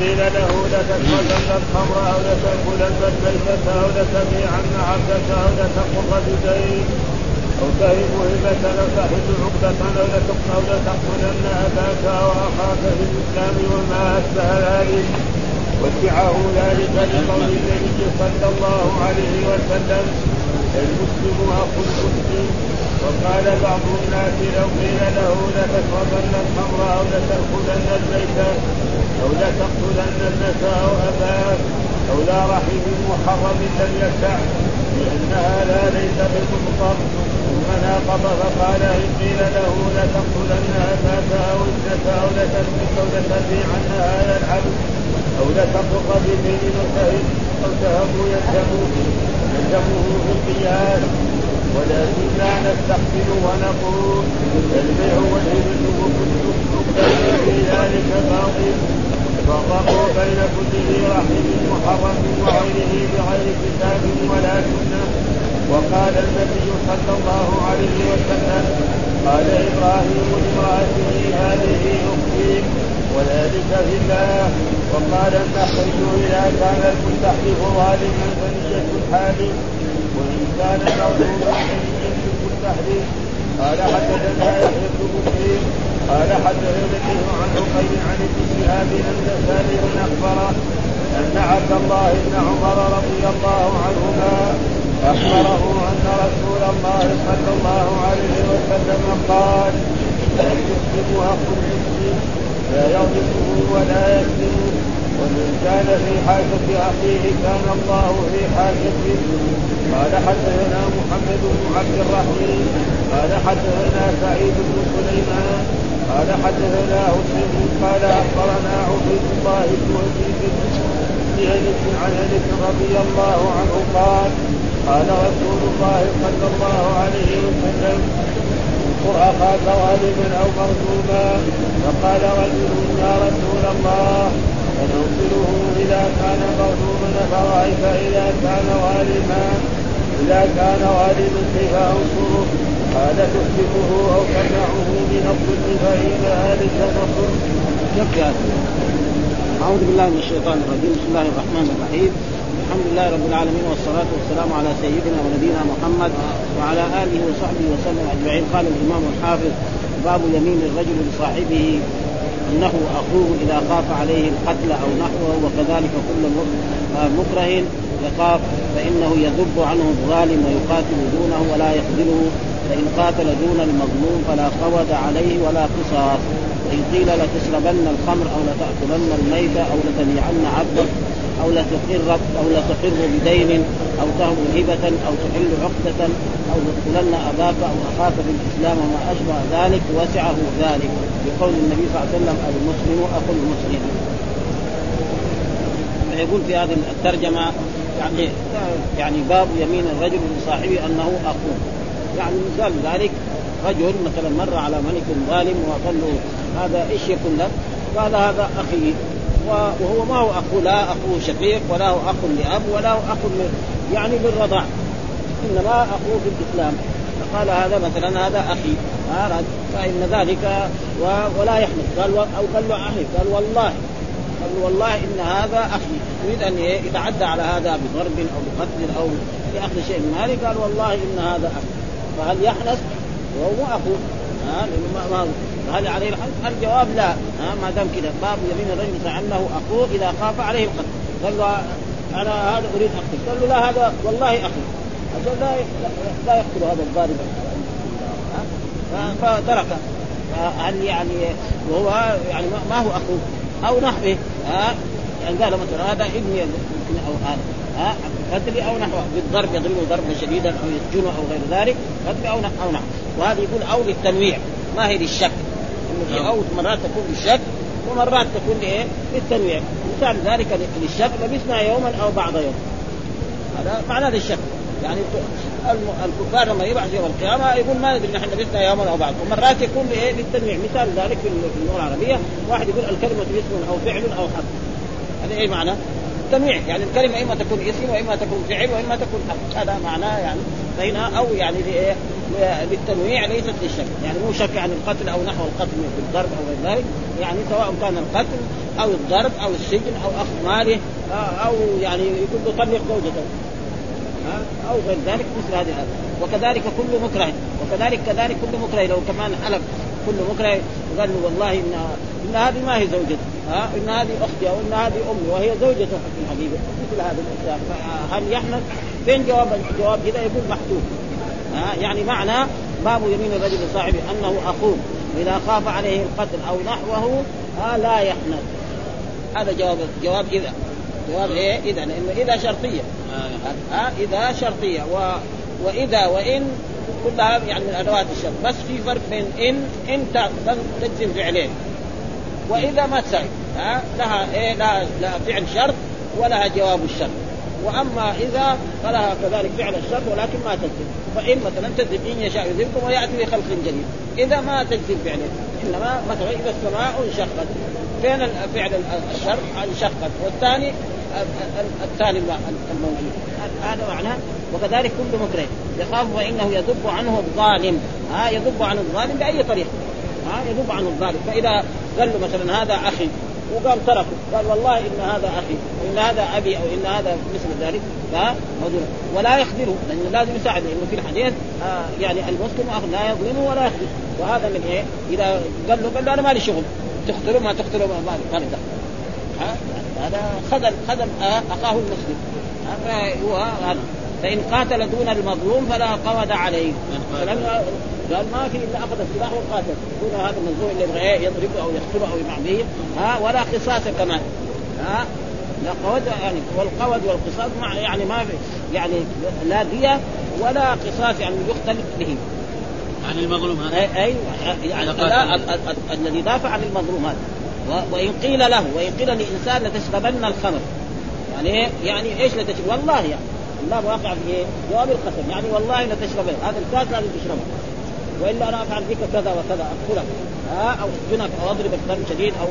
قيل له لتدخلن الخمر أو لتدخلن البيت أو لتبيعن عبدك أو لتقر بدين أو تهب هبة أو تحل عقدة أو لتقتلن أباك أو أخاك في الإسلام وما أشبه ذلك. وسعه ذلك لقول النبي صلى الله عليه وسلم المسلم أخو المسلم. وقال بعض الناس لو قيل له لتشربن الخمر أو لتأكلن البيت أو لتقتلن النفس أو أباك أو لا رحم محرم لم يشع لأن هذا ليس بالمفطر. ثم ناقض فقال إن قيل له لتقتلن أباك أو ابنك أو لتسلك أو لتبيعن هذا العبد أو لتفرق بدين مرتهن أو تهب يلزمه في القياس. ولكن لا نستحسن ونقول البيع والإبل وكل في ذلك باطل. ففرقوا بين كل رحم محرم وغيره بغير كتاب ولا سنة. وقال النبي صلى الله عليه وسلم قال إبراهيم لامرأته هذه أختي وذلك في الله. وقال النحل إذا كان المستحلف ظالما فنية الحالف وإن كان مرغوبا فنية المستحلف. قال حدثنا يحيى بن بكير قال حدثنا عن عقيل عن ابن شهاب أن سالم أخبره أن عبد الله بن عمر رضي الله عنهما أخبره أن رسول الله صلى الله عليه وسلم قال المسلم أخو المسلم لا يظلمه ولا يسلمه. ومن كان في حاجة أخيه كان الله في حاجته. قال حدثنا محمد بن عبد الرحيم قال حدثنا سعيد بن سليمان قال حدثنا هشيم قال أخبرنا عبيد الله بن وزيد عن أنس رضي الله عنه قال قال رسول الله صلى الله عليه وسلم انصر أخاك ظالما أو مظلوما. فقال رجل يا رسول الله فنوصله إذا كان مظلوما فرأيت إذا كان ظالما كيف أنصره؟ قال تسلكه أو تمنعه من الظلم فإن ذلك نصر. أعوذ بالله من الشيطان الرجيم. بسم الله الرحمن الرحيم. الحمد لله رب العالمين والصلاة والسلام على سيدنا ونبينا محمد وعلى آله وصحبه وسلم أجمعين. قال الإمام الحافظ باب يمين الرجل لصاحبه أنه أخوه إذا خاف عليه القتل أو نحوه. وكذلك كل مكره يخاف فإنه يذب عنه الظالم ويقاتل دونه ولا يخذله. فإن قاتل دون المظلوم فلا قود عليه ولا قصاص. وإن قيل لتشربن الخمر أو لتأكلن الميت أو لتبيعن عبدك أو لتقر بدين أو تهب هبة أو تحل عقدة أو لتقتلن أباك أو أخاك بالإسلام وما أشبه ذلك. وسعه ذلك بقول النبي صلى الله عليه وسلم المسلم أخو المسلم. يقول في هذه الترجمة يعني باب يمين الرجل لصاحبه أنه أخوه. يعني مثال ذلك رجل مثلا مر على ملك ظالم وقال له هذا إيش يكون لك؟ قال هذا أخي. وهو ما هو أخو، لا أخو شقيق ولا هو أخو لأب ولا هو أخو يعني بالرضاع، إنما أخوه في الإسلام. فقال هذا مثلا هذا أخي أراد فإن ذلك ولا يحمل. قال أو قال له أخي. قال والله إن هذا أخي. يريد أن يتعدى على هذا بضرب أو بقتل أو بأخذ شيء من مالي. قال والله إن هذا أخي. فهل يحنث وهو أخوه؟ هل عليه الحنث؟ الجواب لا. ما دام كده باب يمين الرجل فعنه أخوه إذا خاف عليه القتل. قال له أنا هذا أريد أقتل. قال له لا هذا والله أخي عشان لا يقتل هذا الضارب. فتركه. هل يعني وهو يعني ما هو أخوه أو نحوه؟ يعني قال مثلا هذا ابني أو هذا قتل أو نحوه بالضرب يضربه ضربا شديدا أو يسجنه أو غير ذلك قتل أو نحوه وهذا يقول أو للتنويع ما هي للشك. أو مرات تكون للشك ومرات تكون لإيه للتنويع. مثال ذلك للشك لبثنا يوما أو بعض يوم. هذا معنى للشك. يعني الكفار لما يبعث يوم القيامة يقول ما ندري نحن لبثنا يوما أو بعض. ومرات يكون لإيه للتنويع. مثال ذلك في اللغة العربية واحد يقول الكلمة اسم أو فعل أو حرف. هذا إيه معنى؟ التنويع، يعني الكلمة إما تكون اسم وإما تكون فعل وإما تكون حرف، هذا معناه يعني هنا، أو يعني للتنويع ليست للشك، يعني مو شك عن القتل أو نحو القتل بالضرب أو غير ذلك، يعني سواء كان القتل أو الضرب أو السجن أو أخذ ماله أو يعني يكون يطلق زوجته أو غير ذلك مثل هذه الأمور. وكذلك كل مكره، وكذلك كل مكره لو كمان حلف كل مكره قال والله إن هذه ما هي زوجته، إن هذه أختي أو إن هذه أمي وهي زوجته في الحقيقة، مثل هذا الإنسان هل يحمل؟ فين جواب كذا يكون محتوم، يعني معنى باب يمين الرجل صاحبه أنه أخوه إذا خاف عليه القتل أو نحوه لا يحمل. هذا جواب إذا، جواب إيه إذا، لأنه إذا شرطية، إذا شرطية وإذا وإن كلها يعني من أدوات الشرط، بس في فرق بين إن تجزم فعلين، وإذا ما تسعي لها إيه لها فعل شرط ولها جواب الشرط، وأما إذا فلها كذلك فعل الشرط ولكن ما تجزم، فإن مثلا تجزم إن يشاء يذبكم ويأتي بخلق جديد، إذا ما تجزم فعلين، إنما مثلا إذا السماء انشقت فين الفعل الشرط انشقت، والثاني الموجود، هذا معناه. وكذلك كل مكره يخاف وإنه يذب عنه الظالم، يذب عن الظالم بأي طريقة، يذب عن الظالم، فإذا قال له مثلا هذا أخي وقام تركه قال والله إن هذا أخي وإن هذا أبي أو إن هذا مثل ذلك، ولا يخذله لأنه لازم يساعده، لأنه في الحديث يعني المسلم لا يظلمه ولا يخذله، وهذا من إيه إذا قال له أنا ما لي شغل، تقتله ما تقتله ما لي دخل، هذا خذل أخاه المسلم، هذا فإن قاتل دون المظلوم فلا قود عليه، قال ما في إلا أخذ السلاح والقاتل دون هذا المظلوم اللي يبغى يضربه أو يقتله أو يمع به، ولا قصاص كمان، لا قود يعني، والقود والقصاص مع يعني ما في يعني لا دية ولا قصاص يعني يختلف به عن المظلوم هذا، يعني الذي دافع عن المظلوم هذا. وإن قيل له وإن قيل لإنسان لتشربن الخمر، يعني إيش لتشرب؟ والله يعني الله واقع في إيه؟ جواب القسم، يعني والله لتشربن هذا الكاس لازم تشربه، وإلا أنا أفعل بك كذا وكذا أقتلك أو أسجنك أو أضربك ضرب شديد أو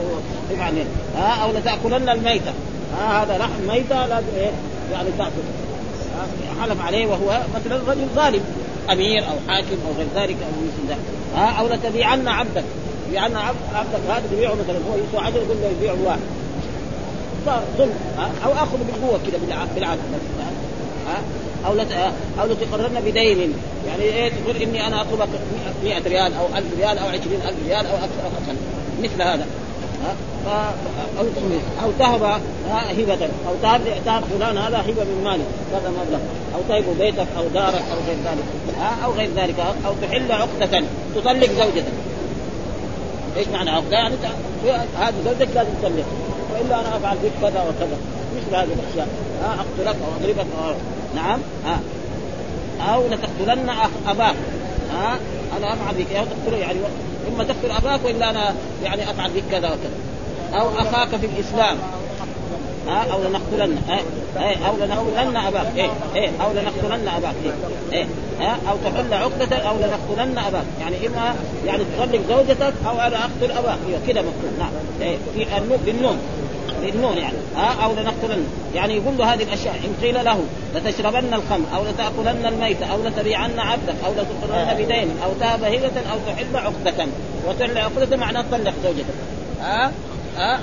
تفعل أو لتأكلن الميتة، هذا لحم ميتة لازم إيه؟ يعني تأكل، حلف عليه وهو مثلا رجل ظالم أمير أو حاكم أو غير ذلك أو مثل ذلك، أو لتبيعن عبدك، يعني عبدك هذا يبيعه مثلا هو يسوى 10 يقول له يبيعه واحد، صار ظلم، أو أخذ بالقوة كده بالعادة، أو لتقررن بدين، يعني إيه تقول إني أنا أطلبك 100 ريال أو 1000 ريال أو 20000 ريال أو أكثر أو أقل مثل هذا، أو تهب هبة، أو تهب فلان هذا هبة من مالك هذا مبلغ، أو تهب بيتك أو دارك أو غير ذلك، أو غير ذلك، أو تحل عقدة تطلق زوجتك. ايش معنى عقد؟ يعني هذا زوجك لازم تطلق، والا انا افعل بك كذا وكذا مثل هذه الاشياء، اقتلك او اضربك نعم، او لتقتلن اباك، انا افعل بك او تقتله، يعني اما تقتل اباك والا انا يعني افعل بك كذا وكذا، او اخاك في الاسلام، او لنقتلن او لنقتلن اباك او لنقتلن اباك او تحل عقدة او لنقتلن اباك، يعني اما يعني تطلق زوجتك او انا اقتل اباك كده مكتوب، نعم في النون بالنون يعني، او لنقتلن، يعني يقول له هذه الاشياء. ان قيل له لتشربن الخمر او لتاكلن الميت او لتبيعن عبدك او لتقررن بدين او تهب هبة او تحل عقدة، وتحل عقدة معناه تطلق زوجتك،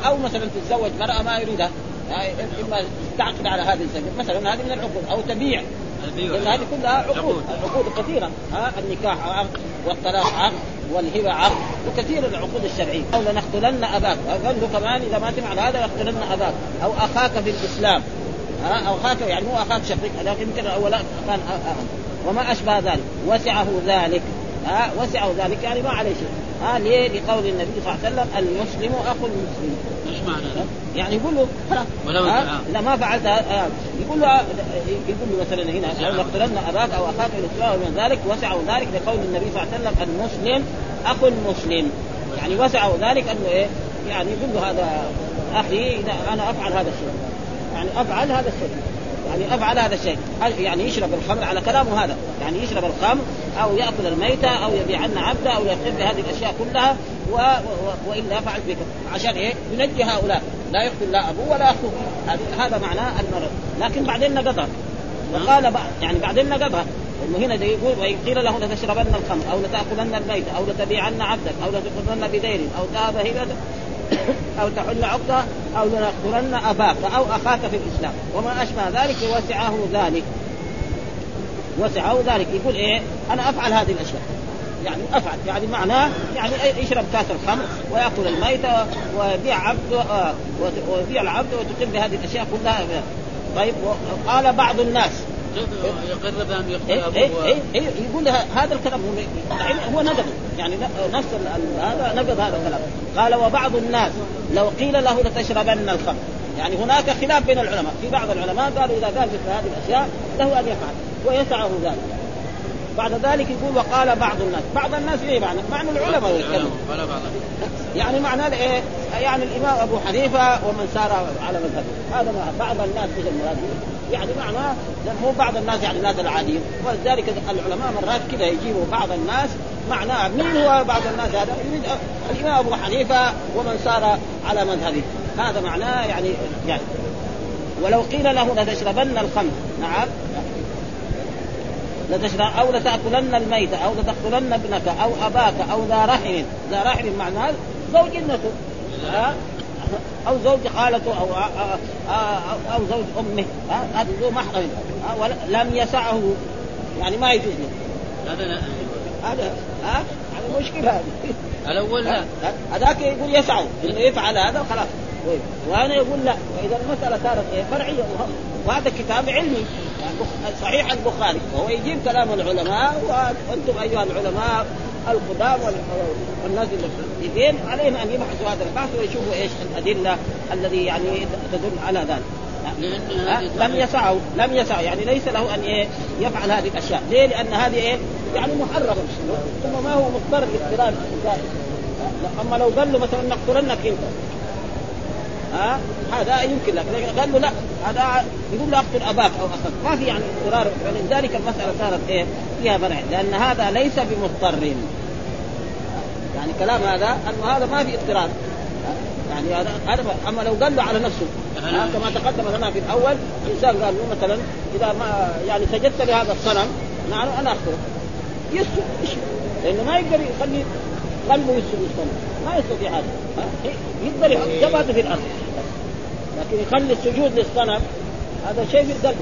او مثلا تتزوج مرأة ما يريدها، إما تعقد على هذه الزوجة مثلا، هذه من العقود، أو تبيع، لأن هذه كلها عقود كثيرة، النكاح عقد والطلاق عقد والهبة عقد، وكثير العقود الشرعية. أو لنقتلن أباك، أقول له كمان إذا ما تفعل هذا لنقتلن أباك، أو أخاك في الإسلام، أو أخاك يعني مو أخاك شقيق لكن كان أولا كان وما أشبه ذلك، وسعه ذلك، وسعه ذلك يعني ما عليه شيء، ليه؟ لقول النبي صلى الله عليه وسلم المسلم أخو المسلم. إيش معنى؟ يعني يقول له لا ما فعلت، يقول له مثلا هنا لو اقتلنا أباك أو أخاك الإسلام من ذلك، وسعوا ذلك لقول النبي صلى الله عليه وسلم المسلم أخو المسلم، يعني وسعوا ذلك أنه إيه؟ يعني يقول له هذا أخي أنا أفعل هذا الشيء، يعني أفعل هذا الشيء، يعني افعل هذا الشيء، يعني يشرب الخمر على كلامه هذا، يعني يشرب الخمر او ياكل الميتة او يبيع لنا عبده او يقترف هذه الاشياء كلها والا فعل بك، عشان ايه؟ ينجي هؤلاء، لا يقتل لا ابوه ولا اخوه، هذا معناه المرض. لكن بعدين نقضها، وقال يعني بعدين نقضها، وهنا زي يقول وإن قيل له لتشربن الخمر أو لتأكلن الميت أو لتبيعن عبدك أو لتأخذن بدير أو تذهب هبتك أو تحل عقدة أو لنقتلن أباك أو أخاك في الإسلام وما أشبه ذلك وسعه ذلك. يقول إيه؟ أنا أفعل هذه الأشياء، يعني أفعل يعني معناه يعني يشرب كاس الخمر ويأكل الميت ويبيع العبد وتقل بهذه الأشياء كلها. طيب قال بعض الناس يقرب أن يقرب يقول هذا الكلام هو نقض، يعني نفس هذا نقض هذا الكلام. قال وبعض الناس لو قيل له لتشربن الخمر، يعني هناك خلاف بين العلماء، في بعض العلماء قالوا إذا قال مثل هذه الأشياء له أن يفعل ويسعه ذلك. بعد ذلك يقول وقال بعض الناس إيه معنى العلماء يتكلم، يعني معناه إيه؟ يعني الإمام أبو حنيفة ومن سار على مذهبه، هذا بعض الناس في المراد، يعني معناه مو بعض الناس يعني الناس العاديين. ولذلك العلماء مرات كده يجيبوا بعض الناس معناه مين هو بعض الناس، هذا الإمام أبو حنيفة ومن سار على مذهبه، هذا معناه يعني ولو قيل له لتشربن الخمر، نعم، أو لتأكلن الميت أو لتقتلن ابنك أو أباك أو ذا رحم معناه زوج ابنته أو زوج خالته أو زوج أمه، هذا ذو محرم لم يسعه، يعني ما يجوز له هذا مشكلة هذه الأول. هذاك يقول يسعه إنه يفعل هذا خلاص، وأنا يقول لا. وإذا المسألة صارت فرعية، وهذا كتاب علمي صحيح البخاري، وهو يجيب كلام العلماء، وأنتم أيها العلماء القدام والناس المفتدين عليهم أن يبحثوا هذا البحث ويشوفوا إيش الأدلة الذي يعني تدل على ذلك. لم يسعوا يعني ليس له أن يفعل هذه الأشياء. ليه؟ لأن هذه يعني محرم، ثم ما هو مضطر للقران الجائز. أما لو قال له مثلا نقتلنك أنت، هذا يمكن لك، قال له لا، هذا يقول له أقتل أباك أو أخذ، ما في يعني اضطرار. ولذلك المسألة صارت فيها منع، لأن هذا ليس بمضطر، يعني كلام هذا أنه هذا ما في اضطرار، يعني هذا. أما لو قال له على نفسه كما تقدم لنا في الأول، إنسان قال له مثلا إذا ما يعني سجدت لهذا الصنم، نعم أنا أخذه يسجد، لأنه ما يقدر يخلي قلبه يسجد للصنم، ما يستطيع هذا، يقدر جبهته في الأرض، لكن يخلي السجود للصنم هذا شيء في القلب،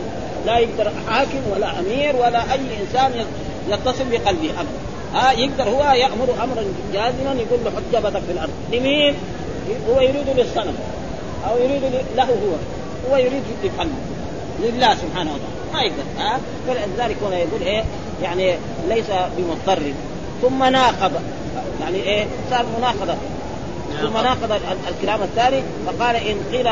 لا يقدر حاكم ولا أمير ولا أي إنسان يتصل بقلبه أبدا. يقدر هو يأمر أمرا جازما، يقول له حط جبهتك في الأرض، لمين هو يريد؟ للصنم أو يريد له هو يريد يفعله لله سبحانه وتعالى، ما يقدر. فلذلك هنا يقول يعني ليس بمضطر. ثم ناقض، يعني صار مناقضة، ثم ناقض الكلام الثاني فقال إن قيل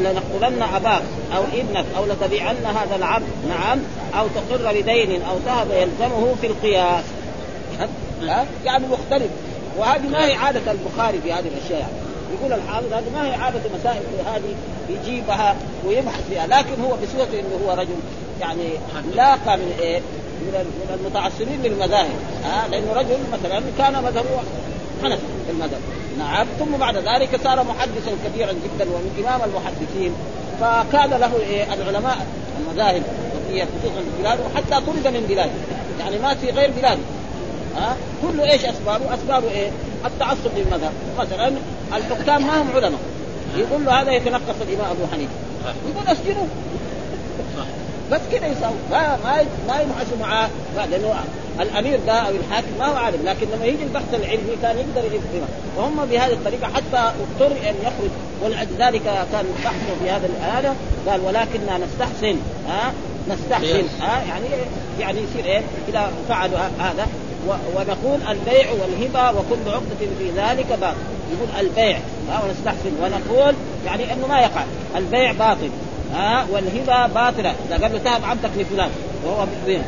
لنقتلن أباك أو ابنك أو لتبيعن هذا العبد، نعم، أو تقر بدين أو تهب يلزمه في القياس، يعني مختلف. وهذه ما هي عادة البخاري في هذه الأشياء، يقول الحافظ هذه ما هي عادة مسائل هذه يجيبها ويبحث فيها، لكن هو بصورته إنه هو رجل يعني لاقى من من المتعصبين للمذاهب، لأنه رجل مثلا كان مذهبه حنفي المذهب، نعم، ثم بعد ذلك صار محدثا كبيرا جدا ومن إمام المحدثين، فكان له العلماء المذاهب خصوصا في بلاده، حتى طرد من بلاده، يعني ما في غير بلاده. كله ايش اسبابه التعصب للمذهب. مثلا الحكام ما هم علماء، يقول له هذا يتنقص الإمام أبو حنيفة، يقول أسجنه بس كده يساوي، ما يمحسوا معاه، لأنه الأمير ده أو الحاكم ما هو عالم، لكن لما يجي البحث العلمي كان يقدر يجيبه، وهم بهذه الطريقة حتى اضطر أن يخرج. ولذلك كان بحثه في هذا الآلة، قال ولكننا نستحسن، يعني يصير إذا فعلوا هذا ونقول البيع والهبة وكل عقدة في ذلك باطل، يقول البيع ونستحسن ونقول يعني أنه ما يقع، البيع باطل والهبة باطلة، إذا قال له تهب عبدك لفلان وهو بيع،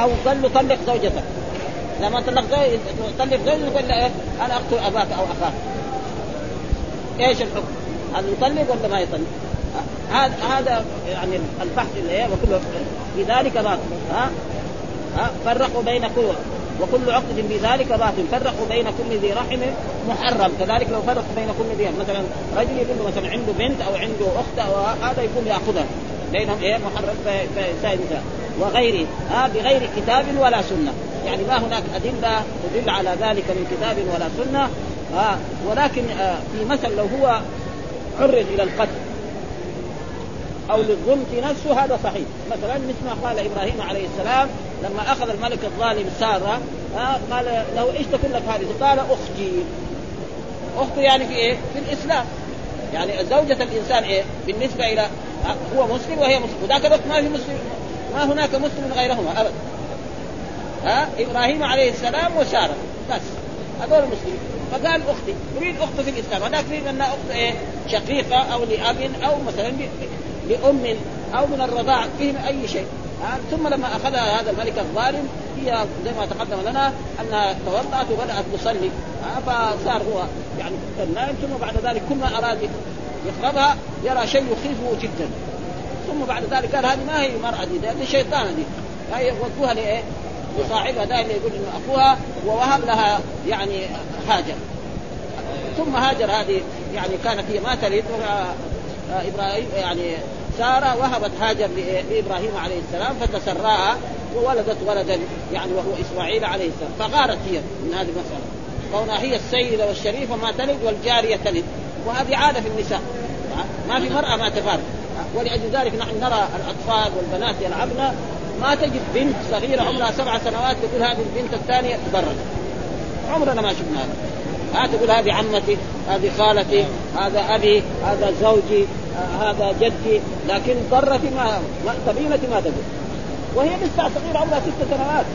أو قال له طلق زوجتك، لما طلق زوجتك قال له أنا أقتل أباك أو أخاك، إيش الحكم؟ هل يطلق ولا ما يطلق؟ هذا يعني البحث اللي وكله بذلك باطل. فرقوا بين كل وكل عقد بذلك باطل. فرقوا بين كل ذي رحم محرم. كذلك لو فرقوا بين كل ذي مثلا رجل يقول مثلا عنده بنت أو عنده أخت وهذا يقوم يأخذها بينهم محرم فسائد وغيره بغير كتاب ولا سنة. يعني ما هناك أدلة تدل على ذلك من كتاب ولا سنة. ولكن في مثل لو هو عرض إلى القتل أو للظلم في نفسه هذا صحيح. مثلا مثل ما قال إبراهيم عليه السلام لما أخذ الملك الظالم سارة قال له إيش تكون لك هذه؟ قال أختي. أختي يعني في إيه؟ في الإسلام. يعني زوجة الإنسان إيه؟ بالنسبة إلى هو مسلم وهي مسلم، وذاك الوقت ما في مسلم، ما هناك مسلم غيرهما أبدا. إبراهيم عليه السلام وسارة بس هذول مسلمين. فقال أختي، يريد أخته في الإسلام. هذاك يريد أن أخته إيه؟ شقيقة أو لأب أو مثلا لأم أو من الرضاع فيهم أي شيء. ثم لما أخذها هذا الملك الظالم هي زي ما تقدم لنا أنها توضعت وبدأت تصلي فصار هو يعني النائم. ثم بعد ذلك كل ما أراد يخربها يرى شيء يخيفه جدا. ثم بعد ذلك قال هذه ما هي مرأة دي، هذه شيطانة دي. هي وجهها لإيه؟ لصاحبها دائما يقول إنه أخوها ووهب لها يعني هاجر. ثم هاجر هذه يعني كانت هي ما تلد إبراهيم يعني سارة وهبت هاجر لإبراهيم عليه السلام فتسراها وولدت ولدا يعني وهو إسماعيل عليه السلام. فغارت هي من هذه المسألة كونها هي السيدة والشريفة ما تلد والجارية تلد. وهذه عادة في النساء، ما في مرأة ما تفارق. ولأجل ذلك نحن نرى الأطفال والبنات يلعبن، ما تجد بنت صغيرة عمرها 7 سنوات تقول هذه البنت الثانية تبرد. عمرنا ما شفناها. تقول هذه عمتي، هذه خالتي، هذا أبي، هذا زوجي، هذا جدي. لكن ضرة ما تبينة ما تقول، وهي لسه صغيرة عمرها 6 سنوات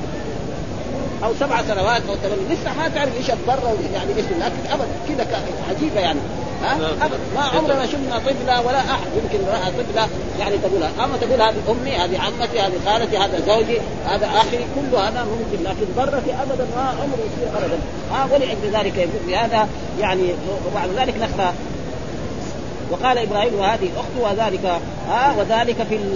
أو 7 سنوات أو 8 لسه ما تعرف إيش الضرة يعني إيش الأكل أبدا. كده عجيبة يعني. ما عمرنا شفنا طفلة ولا أحد يمكن رأى طفلة يعني تقولها. أما تقول هذه أمي، هذه عمتي، هذه خالتي، هذا زوجي، هذا أخي، كل هذا ممكن. لكن ضرة أبدا ما عمره يصير أبدا. ولعجل ذلك يقول هذا يعني. وبعد ذلك نخفى وقال إبراهيم وهذه أخته وذلك وذلك في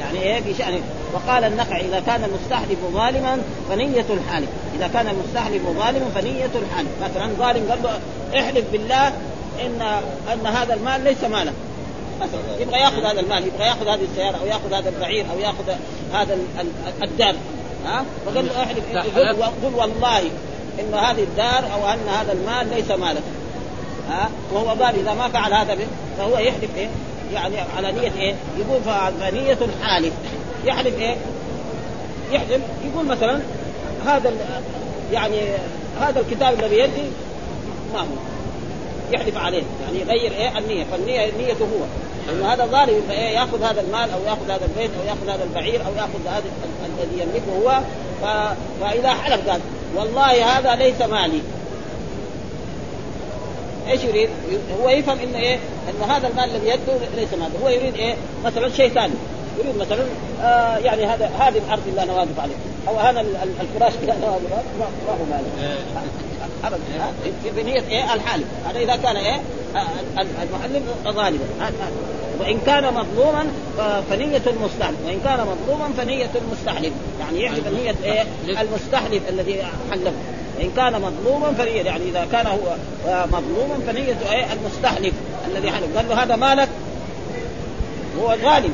يعني إيه في شأنه. وقال النخع إذا كان المستحلف ظالما فنية الحالف. إذا كان المستحلف ظالما فنية الحالف. مثلا ظالم قال له احلف بالله ان هذا المال ليس ماله، يبغى ياخذ هذا المال، يبغى ياخذ هذه السياره او ياخذ هذا البعير او ياخذ هذا الدار. فقال له احلف قل والله ان هذه الدار او ان هذا المال ليس ماله. وهو ظالم اذا ما فعل هذا فهو يحلف ايه يعني على نيه ايه يقول فنيه الحالف. يحلف ايه؟ يحلف يقول مثلا هذا يعني هذا الكتاب اللي بيدي ما هو يحلف عليه يعني يغير ايه النية. فالنية نية هو انه هذا ظالم إيه ياخذ هذا المال او ياخذ هذا البيت او ياخذ هذا البعير او ياخذ هذا الذي يملكه هو. فإذا حلف قال والله هذا ليس مالي. ايش يريد؟ هو يفهم انه ايه انه هذا المال الذي يده ليس ماله. هو يريد ايه مثلا شيء ثاني، يريد مثلا يعني هذا هذه الارض اللي انا واقف عليه او هذا الفراش اللي انا واقف عليه ما هو مالي أبدا. في بنية إيه الحالف. هذا إذا كان إيه المحلف ظالما. وإن كان مظلوما فنية المستحلف. وإن كان مظلوما فنية المستحلف. يعني يحلف نية إيه المستحلف الذي حلف. إن كان مظلوما فنية يعني إذا كان هو مظلوما فنية إيه المستحلف الذي حلف. قال له هذا مالك، هو الظالم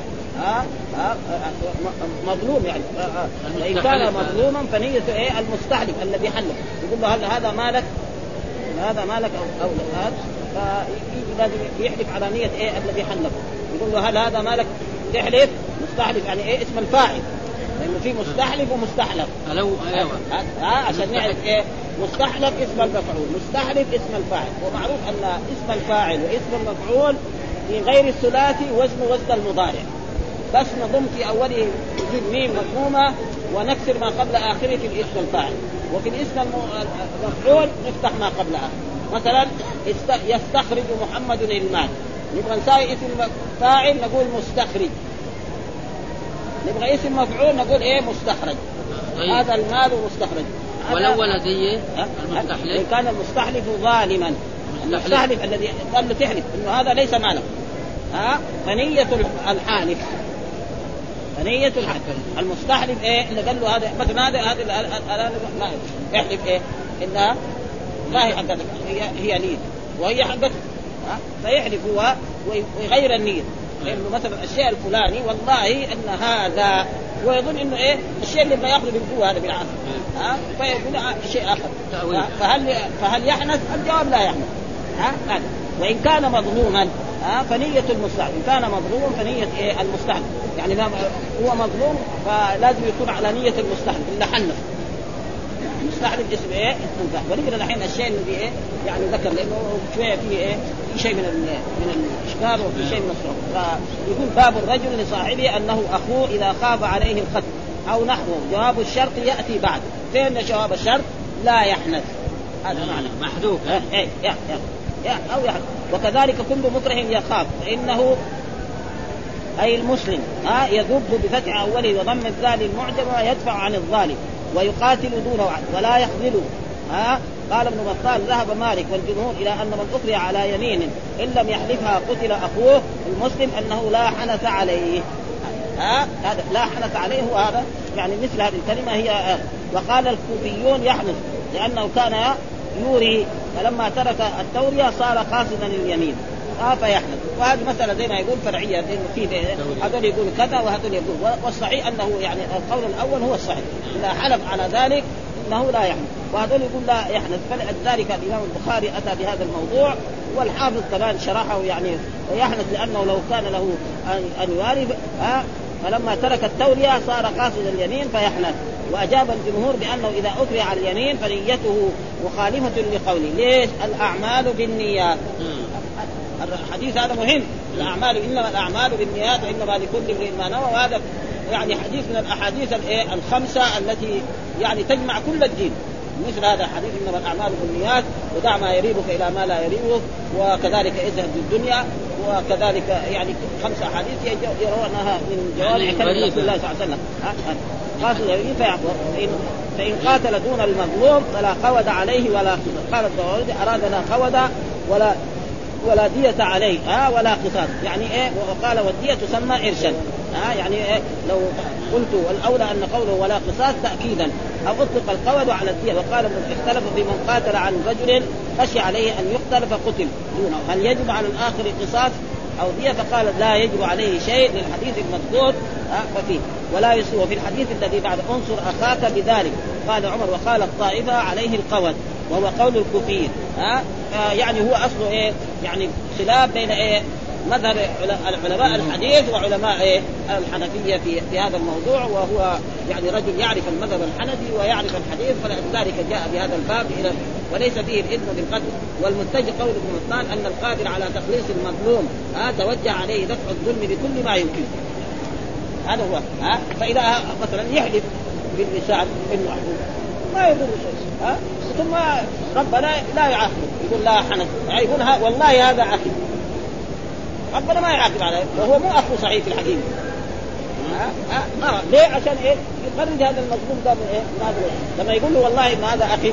مظلوم يعني. إن كان مظلوما فنية إيه المستحلف الذي حلف. يقول له هل هذا مالك؟ هذا مالك أو لا؟ لازم يحلف على نية إيه الذي حلف. يقول له هل هذا مالك؟ تحلف مستحلف يعني إيه اسم الفاعل، لأنه في مستحلف ومستحلف. عشان نعرف إيه مستحلف اسم المفعول، مستحلف اسم الفاعل. ومعروف أن اسم الفاعل واسم المفعول في غير الثلاثي وزن المضارع. بس نضم في أوله وجود ميم مضمومة ونكسر ما قبل آخره في الاسم الفاعل، وفي الاسم المفعول نفتح ما قبل آخره. مثلا يستخرج محمد المال، نبغى نساوي اسم فاعل نقول مستخرج، نبغى اسم مفعول نقول إيه مستخرج. طيب. هذا المال مستخرج. ولو ولدي المستحلف كان المستحلف ظالما، المستحلف الذي قال له تحلف إنه هذا ليس مالك منية الحالف، منية الحالف المستحلف ايه اللي قال له هذا مثلا هذا الان احلف ايه انها ما هي حقتك، هي نية وهي حقتك، فيحلف هو ويغير النية لانه مثلا الشيء الفلاني والله ان هذا، ويظن انه ايه الشيء اللي ما ياخذه بالقوه هذا بالعافيه فيكون شيء اخر. فهل يحنث؟ الجواب لا يحنث. وان كان مظلوما فنيه المستحلف، ان كان مظلوما فنيه ايه المستحلف، يعني ما هو مظلوم فلازم يكون على نيه المستحلف اللي حنث. المستحلف اسم ايه التنزاح، ونقرا الحين الشيء اللي ايه يعني ذكر لانه شويه فيه ايه في شيء من الاشكال وفي شيء من الصرف. فيقول باب الرجل لصاحبه انه اخوه اذا خاب عليه القتل او نحوه، جواب الشرط ياتي بعد. فين جواب الشرط؟ لا يحنث، هذا معنى محذوف او يحنث. وكذلك كل مكره يخاف فانه اي المسلم يذب بفتح اوله وضم الذال المعجمه يدفع عن الظالم ويقاتل دونه ولا يخذله. قال ابن بطال ذهب مالك والجمهور إلى أن من أقرئ على يمين إن لم يحلفها قتل أخوه المسلم أنه لا حنث عليه. هذا لا حنث عليه هذا يعني مثل هذه الكلمة هي وقال الكوفيون يحنث لأنه كان يوري فلما ترك التورية صار قاصدا اليمين فيحنث. وهذه مسألة زي ما يقول فرعية، هذول يقول كذا وهذول يقول، والصحيح أنه يعني القول الأول هو الصحيح إذا حلف على ذلك انه لا يحنث، وهذول يقول لا يحنث. فلذلك الامام البخاري اتى بهذا الموضوع، والحافظ كمان شرحه يعني يحنث لانه لو كان له ان يواري فلما ترك التورية صار قاصد اليمين فيحنث. واجاب الجمهور بانه اذا اكره على اليمين فنيته مخالفه لقوله. ليش؟ الاعمال بالنيات، الحديث هذا مهم، الاعمال انما الاعمال بالنيات وانما لكل امرئ ما نوى. وهذا يعني حديث من الأحاديث الخمسة التي يعني تجمع كل الدين، مثل هذا الحديث إنما الأعمال بالنيات ودع ما يريبك إلى ما لا يريبك وكذلك اذهب للدنيا، وكذلك يعني خمسة حديث يرونها من جوامع كلمة رسول الله صلى الله عليه وسلم. قاتل يريد فإن قاتل دون المظلوم فلا قود عليه ولا قصاص. قال الضوارد أرادنا قود ولا دية عليه ولا قصاص، يعني ايه وقال والدية تسمى إرشا يعني إيه لو قلت الأولى أن قوله ولا قصاص تأكيدا أو أطلق القود على الدية. وقال اختلف بمن قاتل عن رجل خشي عليه أن يقتل فقتل دونه هل يجب على الآخر قصاص أو دية، فقال لا يجب عليه شيء للحديث المذكور ففيه ولا يسوى في الحديث الذي بعد أنصر أخاك بذلك. قال عمر وقال الطائفة عليه القود وهو قول الكوفيين يعني هو أصله إيه يعني خلاف بين إيه مذهب علماء الحديث وعلماء الحنفية في هذا الموضوع، وهو يعني رجل يعرف المذهب الحنفي ويعرف الحديث فلذلك جاء بهذا الباب إلى وليس فيه الإذن بالقتل. والمتجه قول ابن بطال أن القادر على تخليص المظلوم توجه عليه دفع الظلم بكل ما يمكن، هذا هو فإذا مثلا يحلف باللسان إنه أحلف ما يقول شيء ثم ربنا لا يعاقب يقول لا حنث، يقول والله هذا أخي ربنا ما يعاقب عليه وهو مو أخو صحيح في الحقيقة. ليه؟ عشان إيه يخرج هذا المظلوم ده من إيه نادر لما يقول له والله إن هذا أخي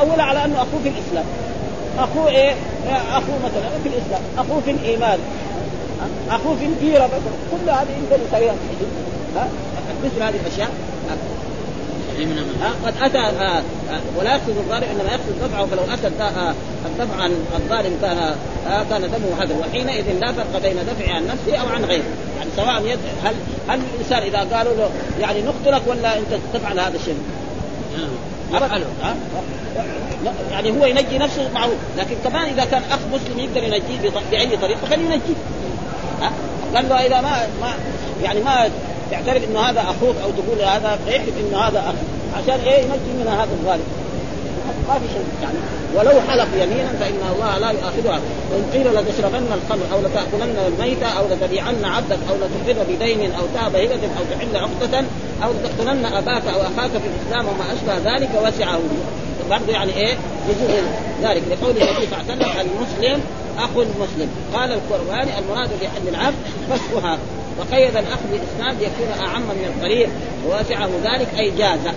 أولا على أنه أخوه في الإسلام، أخوه إيه أخوه مثلا في الإسلام، أخوه في الإيمان، أخوه في الجيرة، كل هذه إنت يسويها مثل هذه الأشياء قد أتى ولا يقصد الظالم إنما يقصد دفعه، فلو أتى الدفع عن الظالم كان دمه هدر، وحينئذ لا فرق بين دفع عن نفسه أو عن غيره، يعني سواء هل الإنسان إذا قالوا له يعني نقتلك ولا أنت تفعل هذا الشيء يعني هو ينجي نفسه معروف، لكن كمان إذا كان أخ مسلم يقدر ينجيه بأي طريقة خليه ينجيه قال له إذا ما يعني ما تعترف إنه هذا أخوك أو تقول هذا يحلف إنه هذا أخ عشان إيه ينجي من هذا الظالم ما في شيء يعني. ولو حلف يمينا فإن الله لا يؤاخذها، وإن قيل لتشربن الخمر أو لتأكلن الميتة أو لتبيعن عبدك أو لتقر بدين أو تاب هبة أو تحل عقدة أو لتقتلن أباك أو أخاك في الإسلام وما أشبه ذلك وسعه برضه يعني إيه يجوز ذلك لقول النبي صلى الله عليه وسلم المسلم أخو المسلم. قال القرآني المراد بحد العبد فسخها، وقيد الأخذ بالإسناد يكون أعم من القريب ووسعه ذلك أي جازة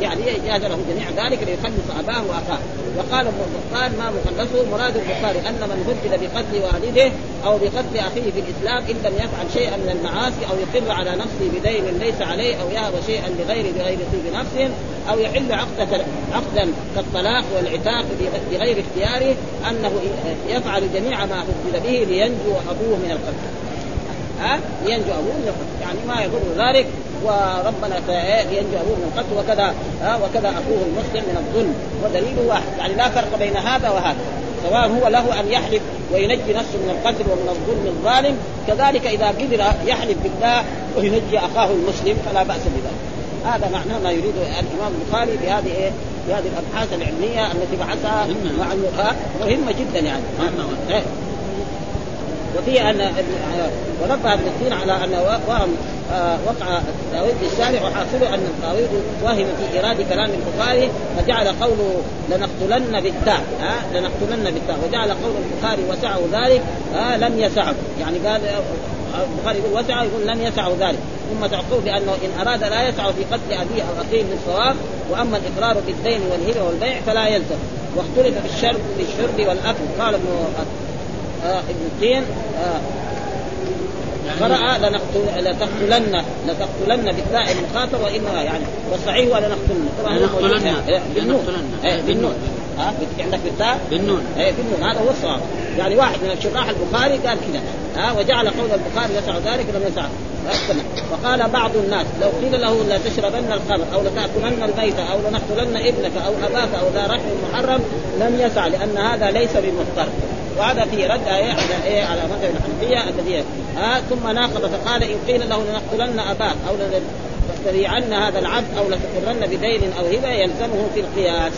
يعني إجاز له جميع ذلك ليخلص أباه وأخاه. وقال ابن البطال ما مخلصه مراد البطال أن من هدد بقتل والده أو بقتل أخيه في الإسلام إن لم يفعل شيئا من المعاصي أو يقر على نفسه بدين ليس عليه أو يهب شيئا بغير طيب نفسه أو يحل عقدا كالطلاق والعتاق بغير اختياره أنه يفعل جميع ما هدد به لينجو أبوه من القتل. ينجو أبوه من القتل يعني ما يضر ذلك وربنا ينجو أبوه من القتل وكذا أخوه المسلم من الظلم. ودليله واحد يعني لا فرق بين هذا وهذا سواء هو له أن يحلف وينجي نفسه من القتل ومن الظلم الظالم كذلك إذا قدر يحلف بالله وينجي أخاه المسلم فلا بأس بذلك. هذا معناه ما يريد الإمام البخاري بهذه الأبحاث العلمية التي بحثها مهمة جدا يعني وفي أن وربها ابن الدين على أن وقع التاويل الشارع وحاصله أن التاويل واهم في إرادة كلام البخاري فجعل قوله لنقتلن بالتاء لنقتلن بالتاء وجعل قول البخاري وسعه ذلك لم يسعه يعني قال البخاري يقول وسعه يقول لم يسعه ذلك ثم تعقوه بأنه إن أراد لا يسعه في قتل أبيه أو أخيه للصواب. وأما الإقرار بالدين والهبة والبيع فلا يلزم. واختلف في الشرب والأكل. قال ابن الدين قرأ لتقتلن بالتاء المخاطب وإنها يعني والصحيح هو لنقتلن بالنون عندك بالتاء بالنون هذا هو الصواب يعني واحد من الشراح البخاري قال كذا وجعل قول البخاري يسع ذلك لم يسع. وقال بعض الناس لو قيل له لا تشربن الخمر أو لتأكلن الميت أو لنقتلن ابنك أو أباك أو لا رحم محرم لم يسع لأن هذا ليس بمضطر. وهذا في رد على مذهب الحنفية الذي ثم ناقض فقال إن قيل له لنقتلن أباك أو لنستريعن هذا العبد أو لتقرن بدين أو هبة يلزمه في القياس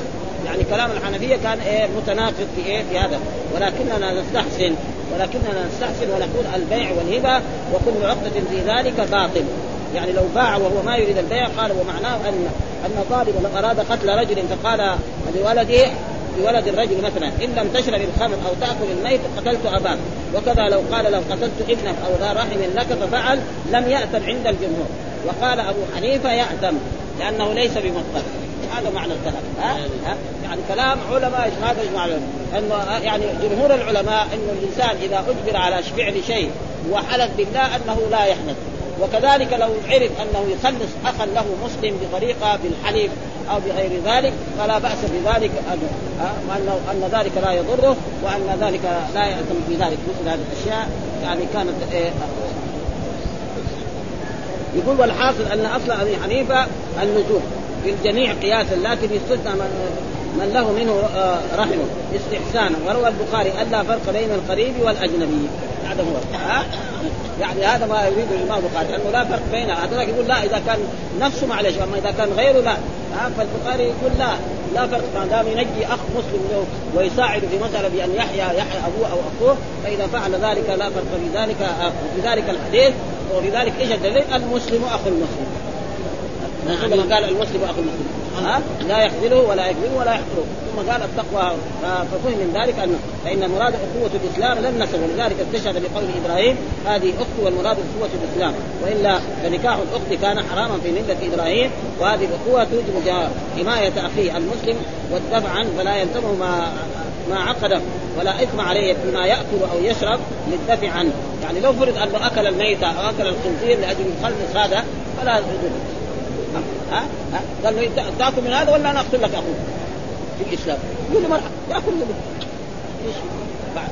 يعني كلام الحنفية كان متناقض في هذا ولكننا نستحسن ونقول البيع والهبة وكل عقدة في ذلك باطل يعني لو باع وهو ما يريد البيع قال ومعناه أن طالب لو أراد قتل رجل فقال لولده بولد الرجل مثلا إن لم تشرب الخمر أو تأكل الميت قتلت أباك وكذا لو قال لو قتلت ابنك أو ذا رحم لك ففعل لم يأتم عند الجمهور. وقال أبو حنيفة يأتم لأنه ليس بمضطر. هذا معنى الكلام يعني كلام علماء هذا يجمع أنه يعني جمهور العلماء أن الإنسان إذا أجبر على فعل شيء وحلف بالله أنه لا يحنث وكذلك لو عرف أنه يخلص أخا له مسلم بطريقة بالحليف أو بغير ذلك فلا بأس بذلك أن ذلك لا يضره وأن ذلك لا يأثم في ذلك مثل هذه الأشياء يعني كانت يقول والحاصل أن أصل أبي حنيفة النجوم بالجميع قياسا لكن يستثنى من له منه رحمه استحسانا. وروى البخاري ألا فرق بين القريب والأجنبي هذا هو يعني هذا ما يريد الإمام البخاري أنه لا فرق بينه هذا يقول لا إذا كان نفسه معلش أما إذا كان غيره لا فالبخاري يقول لا فرق ما دام ينجي أخ مسلم له ويساعد في مسألة بأن يحيى أبوه أو أخوه فإذا فعل ذلك لا فرق في ذلك الحديث وبذلك إجا دليل المسلم أخو المسلم ثم قال المسلم أخو المسلم لا يخذله ولا يكذله ولا يحقره ثم قال التقوى ففهم من ذلك أنه فإن مراد أخوة الإسلام لم نسب ولذلك استشهد بقول إبراهيم هذه أخت والمراد أخوة الإسلام وإلا فنكاح الأخت كان حراما في ملة إبراهيم وهذه الأخوة توجب حماية أخيه المسلم والدفع عنه فلا يلزمه ما عقده ولا إثم عليه بما يأكل أو يشرب للدفع عنه يعني لو فرض أنه أكل الميتة أو أكل الخنزير لأجل يخلص هذا فلا يجوز قال له تأكل من هذا ولا أنا أقتل لك أخوك في الإسلام يقول له مرحبا تأكل منه بعد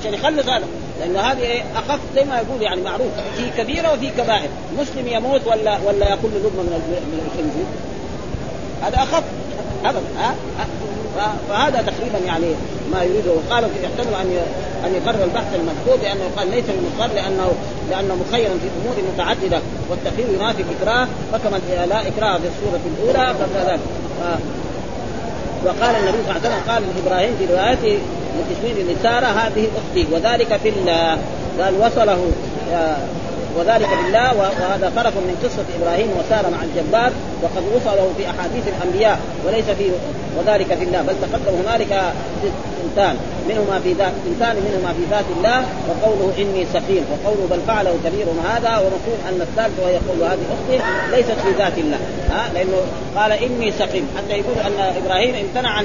عشان يخلص هذا لأنه هذه أخف زي ما يقول يعني معروف في كبيرة وفي كبائر مسلم يموت ولا يأكل لقمة من الخنزير هذا أخف أبدا فهذا تقريبا يعني ما يريده. وقالوا يحتمل أن يقرر البحث المذكور لأنه قال ليس المقرر لأنه مخير في أمور متعددة والتخيير ينافي الإكراه فكما لا إكراه في الصورة الأولى قبل ذلك. وقال النبي صلى الله عليه وسلم قال لإبراهيم في روايته لتشميل لسارة هذه أختي وذلك في قال وصله وذلك بالله. وهذا خرف من قصة إبراهيم وسار مع الجبار وقد وصل له في أحاديث الأنبياء وليس فيه وذلك في الله، بل تقدم هنالك إنسان منهما في ذات إنسان منهما في ذات الله وقوله إني سقيم وقوله بل فعله كبير هذا ومفهوم أن الثالث ويقول هذه أختي ليست في ذات الله، لأنه قال إني سقيم حتى يقول أن إبراهيم امتنع عن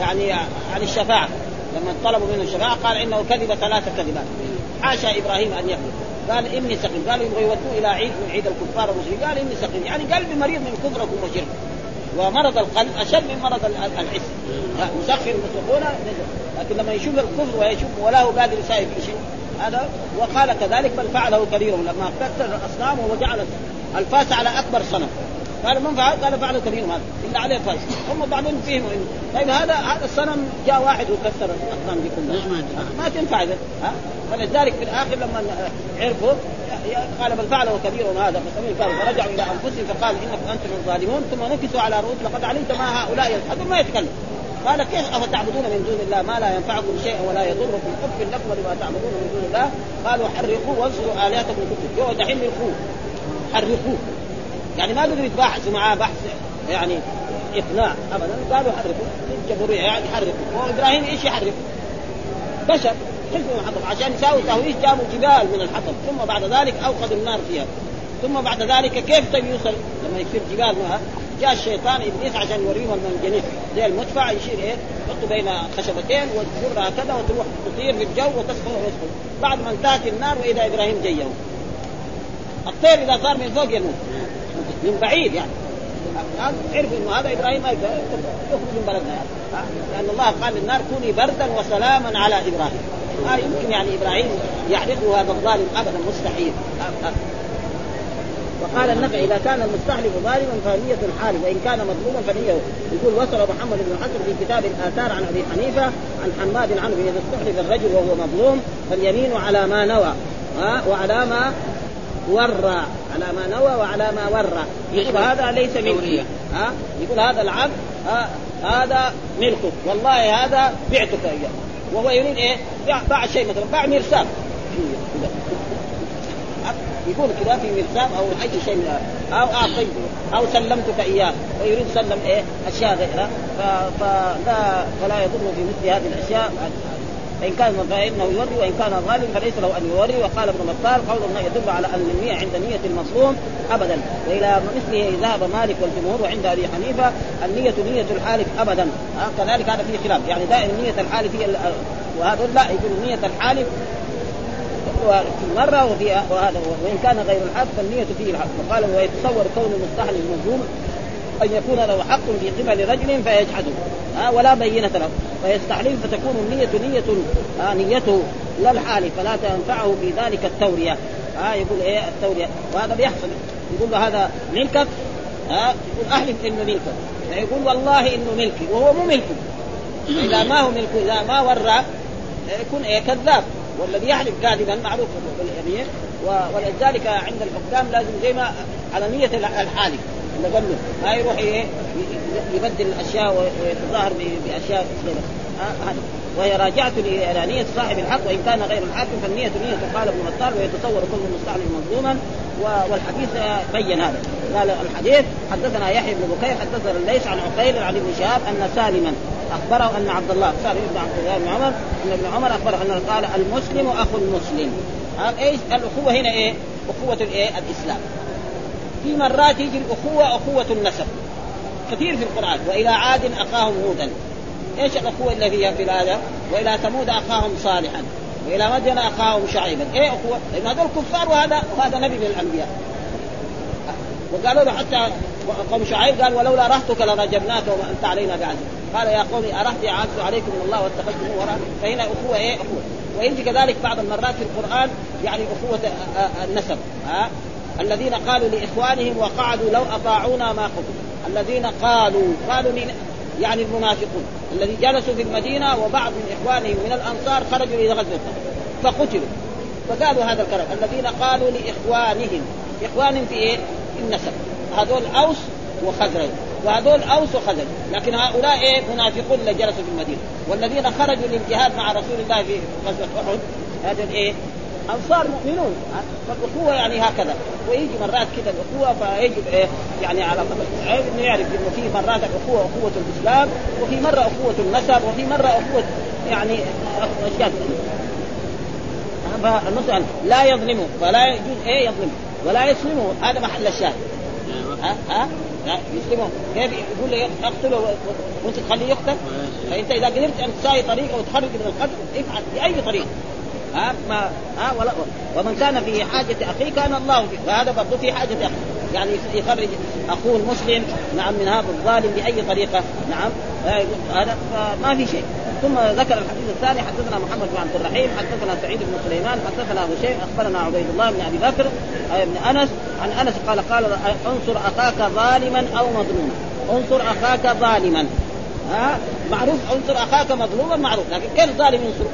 يعني عن الشفاعة لما طلبوا منه الشفاعة قال إنه كذب 3 كذبات، حاشا إبراهيم أن يكذب، قال إني سقيم، قالوا يبغوا يودوه إلى عيد من عيد الكفار والمشركين، قال إني سقيم يعني قلبي مريض من كفركم وشرككم، ومرض القلب أشد من مرض العسل، مسخر المطلقون، لكن لما يشوف الكفر ويشوف ولا هو قادر يساوي في شيء هذا، وقال كذلك بل فعله كبيرهم لما كسر الأصنام وجعل الفاس على أكبر صنم، قال من فعل؟ قال فعله كبيرهم هذا إلا عليه فاس، هم بعدين فهموا إنه طيب هذا الصنم جاء واحد وكسر الأصنام دي كلها ما تنفع ذلك، فلذلك في الآخر لما عرفوا قال بل فعله كبيرهم هذا فرجعوا إلى أنفسهم فقال إنكم أنتم الظالمون ثم نكسوا على رؤوس لقد علمت ما هؤلاء يلحدون ما يتكلم، قال كيف أفتعبدون من دون الله ما لا ينفعكم شيئا ولا يضركم أفل لكم ولما تعبدون من دون الله، قالوا حرقوا وانصروا آلهتكم كنتم وتحل الخوف حرقوه يعني ما قدروا يتباحثوا معاه بحث يعني إقناع أبدا، قالوا حرقوا الجبروية يعني حرقوا، وإبراهيم إيش يحرق بشر حطب عشان يساوي تهويش جابوا جبال من الحطب ثم بعد ذلك أوقدوا النار فيها، ثم بعد ذلك كيف يوصل لما يكسر جبال معها جاء الشيطان إبليس عشان يوريهم المنجنيق زي المدفع يشير إيه يحط بين خشبتين وتجرها كذا وتروح تطير في الجو وتسخن بعد ما انتهت النار وإذا إبراهيم جاءه الطير إذا صار من فوق يموت من بعيد يعني عرفوا إنه هذا إبراهيم يخرج من بلدنا يعني. لأن الله قال للنار كوني بردا وسلاما على إبراهيم، لا يمكن يعني إبراهيم يحرقه هذا الظالم أبدا مستحيل. وقال النقع إذا كان المستحلف ظالما فنية الحالف وإن كان مظلوما فنيه. يقول وصل محمد بن حسن في كتاب الآثار عن أبي حنيفة عن حماد عنه إذا استحلف الرجل وهو مظلوم فاليمين على ما نوى وعلى ما ورى على ما نوى وعلى ما ورى. يقول هذا ليس ملكي، يقول هذا العبد هذا ملكك والله هذا بعتك إياه وهو يريد إيه باع شيء مثلا باع مرسام يكون كذا في مرسام أو أي شيء من أو أعطيه أو سلمتك إياه ويريد سلم إيه أشياء غيره فلا يضر في مثل هذه الأشياء إن كان فإنه يوري وإن كان غالب فليس له أن يوري. وقال ابن مطار قوله يدل على أن النية عند نية المظلوم أبدا، وإلى مثله ذهب مالك والجمهور وعند أبي حنيفة النية نية الحالف أبدا، كذلك هذا فيه خلاف يعني دائما نية الحالف هي وهذا لا يقول نية الحالف مرة وهذا وإن كان غير الحق فالنية فيه الحق. وقال ويتصور كون المستحلف المظلوم أن يكون له حق في قبل رجل فيجحده ولا بينة له فيستحلف فتكون النية نيته للحالف فلا تنفعه في ذلك التورية، يقول إيه التورية وهذا بيحصل يقول له هذا ملكك يقول أحلف إنه ملكك يقول والله إنه ملكي وهو مو ملكه، إذا ما هو ملكه إذا ما ورى يكون إيه كذاب والذي يحلف كاذبا معروف باليمين. ولذلك عند الحكام لازم زي ما على نية الحالف اللي قال له ما يروح إيه يبدل الأشياء ويتظاهر بأشياء غيره، وهي راجعة لإعلانية صاحب الحق وإن كان غير الحق فالنية نية قال ابن مطار ويتصور كل مستعمل مظلوما. والحديث بين هذا قال الحديث حدثنا يحيى بن بكير حدثنا الليث عن عقيل عن ابن شهاب أن سالما أخبره أن عبد الله سالم بن عبد الله بن عمر أن ابن عمر أخبره أنه قال المسلم أخو المسلم. إيش الأخوة هنا؟ إيه أخوة الإيه الإسلام. في مرات يجي الأخوة أخوة النسب كثير في القرآن وإلى عاد أخاهم هودا، إيش الأخوة اللي فيها في هذا؟ وإلى ثمود أخاهم صالحا وإلى مدين أخاهم شعيبا، إيه أخوة؟ لأن هذول كفار وهذا نبي من الأنبياء. وقالوا له حتى قوم شعيب قال ولولا رهتك لرجمناك وما أنت علينا بعزيز، قال يا قوم أرهتي أعز عليكم من الله واتخذتموه وراء، فهنا أخوة إيه أخوة. ويجي كذلك بعض المرات في القرآن يعني أخوة النسب، الذين قالوا لإخوانهم وقعدوا لو أطاعونا ما قتلوا، الذين قالوا يعني المنافقون الذين جلسوا في المدينة وبعض من إخوانهم من الأنصار خرجوا إلى غزوة فقتلوا فقالوا هذا الكلام، الذين قالوا لإخوانهم إخوانهم في إيه النسب هذول أوس وخزرج وهذول أوس وخزرج، لكن هؤلاء إيه منافقون اللي جلسوا في المدينة، والذين خرجوا للجهاد مع رسول الله في غزوة أحد هذول إيه أنصار مؤمنون. فالأخوة يعني هكذا. ويجي مرات كذا الأخوة فيجب إيه يعني على قدر إنه يعرف إنه في مرات الأخوة أخوة الإسلام، وفي مرة أخوة النسب، وفي مرة أخوة يعني أشياء. فالمسألة لا يظلمه، فلا يجوز إيه يظلمه ولا يسلمه، هذا محل الشاهد. لا يسلمه، كيف يقول لي اقتله وانت تخليه يقتل؟ فانت اذا قدرت ان تساوي طريقه وتخرج من القتل افعل باي طريقه. ولا ومن كان في حاجه اخيه كان الله فيه، فهذا برضه في حاجه اخيه، يعني يخرج اخوه المسلم نعم من هذا الظالم باي طريقه. نعم هذا ما في شيء. ثم ذكر الحديث الثاني: حدثنا محمد بن عبد الرحيم، حدثنا سعيد بن سليمان، حدثنا ابو شيخ، اخبرنا عبيد الله بن ابي بكر بن انس عن انس قال: قال انصر اخاك ظالما او مظلوما. انصر اخاك ظالما معروف، انصر اخاك مظلوما معروف، لكن كيف ظالم ينصر؟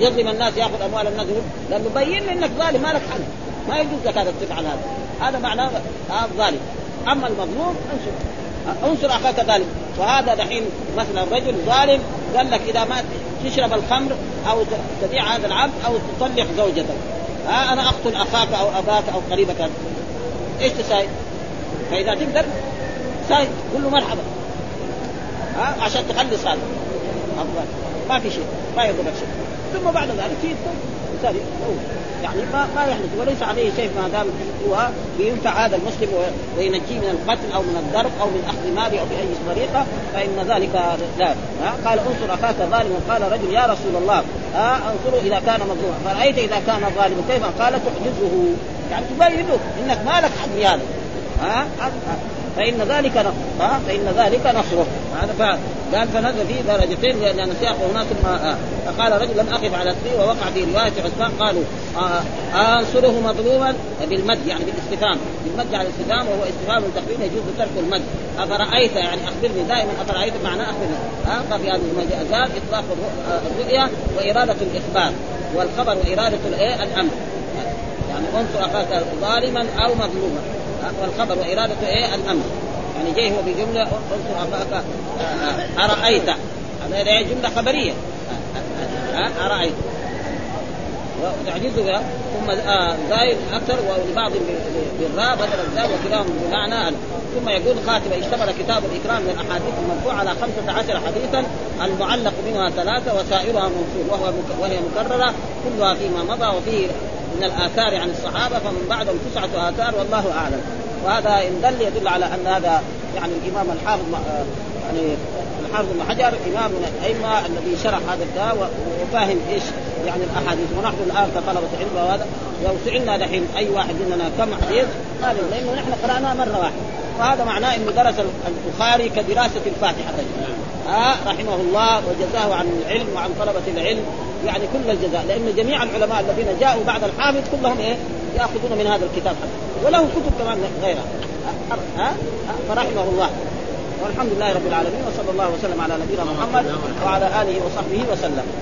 يظلم الناس، ياخذ اموال الناس، لانه بين انك ظالم، ما لك حل، ما يجوز لك هذا تفعل هذا، هذا معناه الظالم. اما المظلوم انصر، انصر اخاك ظالم. وهذا دحين مثلا رجل ظالم قال لك اذا ما تشرب الخمر او تبيع هذا العبد او تطلق زوجتك، انا اقتل اخاك او اباك او قريبك، ايش تسايد؟ فاذا تقدر سايد قل له مرحبا عشان تخلص هذا، ما في شيء، ما يضرك شيء. ثم بعد ذلك في ثاني يعني ما يحدث وليس عليه شيء ما دام هو بينفع هذا المسلم وينجيه من القتل او من الضرب او من اخذ ماله او باي طريقه، فان ذلك لا. قال: انصر اخاك ظالما. قال رجل: يا رسول الله انصره اذا كان مظلوما، فرايت اذا كان ظالما كيف؟ قال: تحجزه، يعني تبين له انك ما لك حد بهذا، فإن ذلك نصره. قال: فنزل في درجتين لأن نسياق هناك. فقال رجل: لم أقف على الطريق. ووقع في رواية عثمان قالوا: أنصره مظلوما بالمد، يعني بالاستفهام، بالمد على الاستفهام، وهو استفهام تقريبا يجوز ترك المد. أفرأيت يعني أخبرني، دائما أفرأيت معناه أخبرني. ففي هذه المجازات إطلاق الرؤية وإرادة الإخبار، والخبر وإرادة الأمر، يعني انصر أخاك ظالما أو مظلوما، والخبر وإرادة الأمر، يعني جاي هو بجملة انصر أخاك أرأيت، هذه جملة خبرية أرأيت، وتعجيزها ثم زائد أكثر ولبعض بالراء بدل الزاء، وكلاهم بمعنى. ثم يقول خاتمة: اشتمل كتاب الإكرام من الأحاديث المرفوعة على 15 حديثا، المعلق منها 3 وسائرها منصوب، وهي مكررة كلها فيما مضى، وفيه من الآثار عن الصحابة، فمن بعدهم 9 آثار والله أعلم. وهذا يدل على أن هذا يعني الإمام الحافظ يعني الحافظ بن حجر إمام الأئمة الذي شرح هذا الكتاب وفاهم إيش يعني الأحاديث. ونحن الآن كطلبة علم، وهذا لو سئلنا دحين أي واحد مننا كم حديث قالوا لأنه نحن قرأناه مرة واحدة، وهذا معناه إنه درس البخاري كدراسة الفاتحة رحمه الله، وجزاه عن العلم وعن طلبة العلم يعني كل الجزاء، لأن جميع العلماء الذين جاءوا بعد الحافظ كلهم إيه يأخذون من هذا الكتاب، وله كتب كمان غيرها فرحمه الله. والحمد لله رب العالمين، وصلى الله وسلم على نبينا محمد وعلى آله وصحبه وسلم.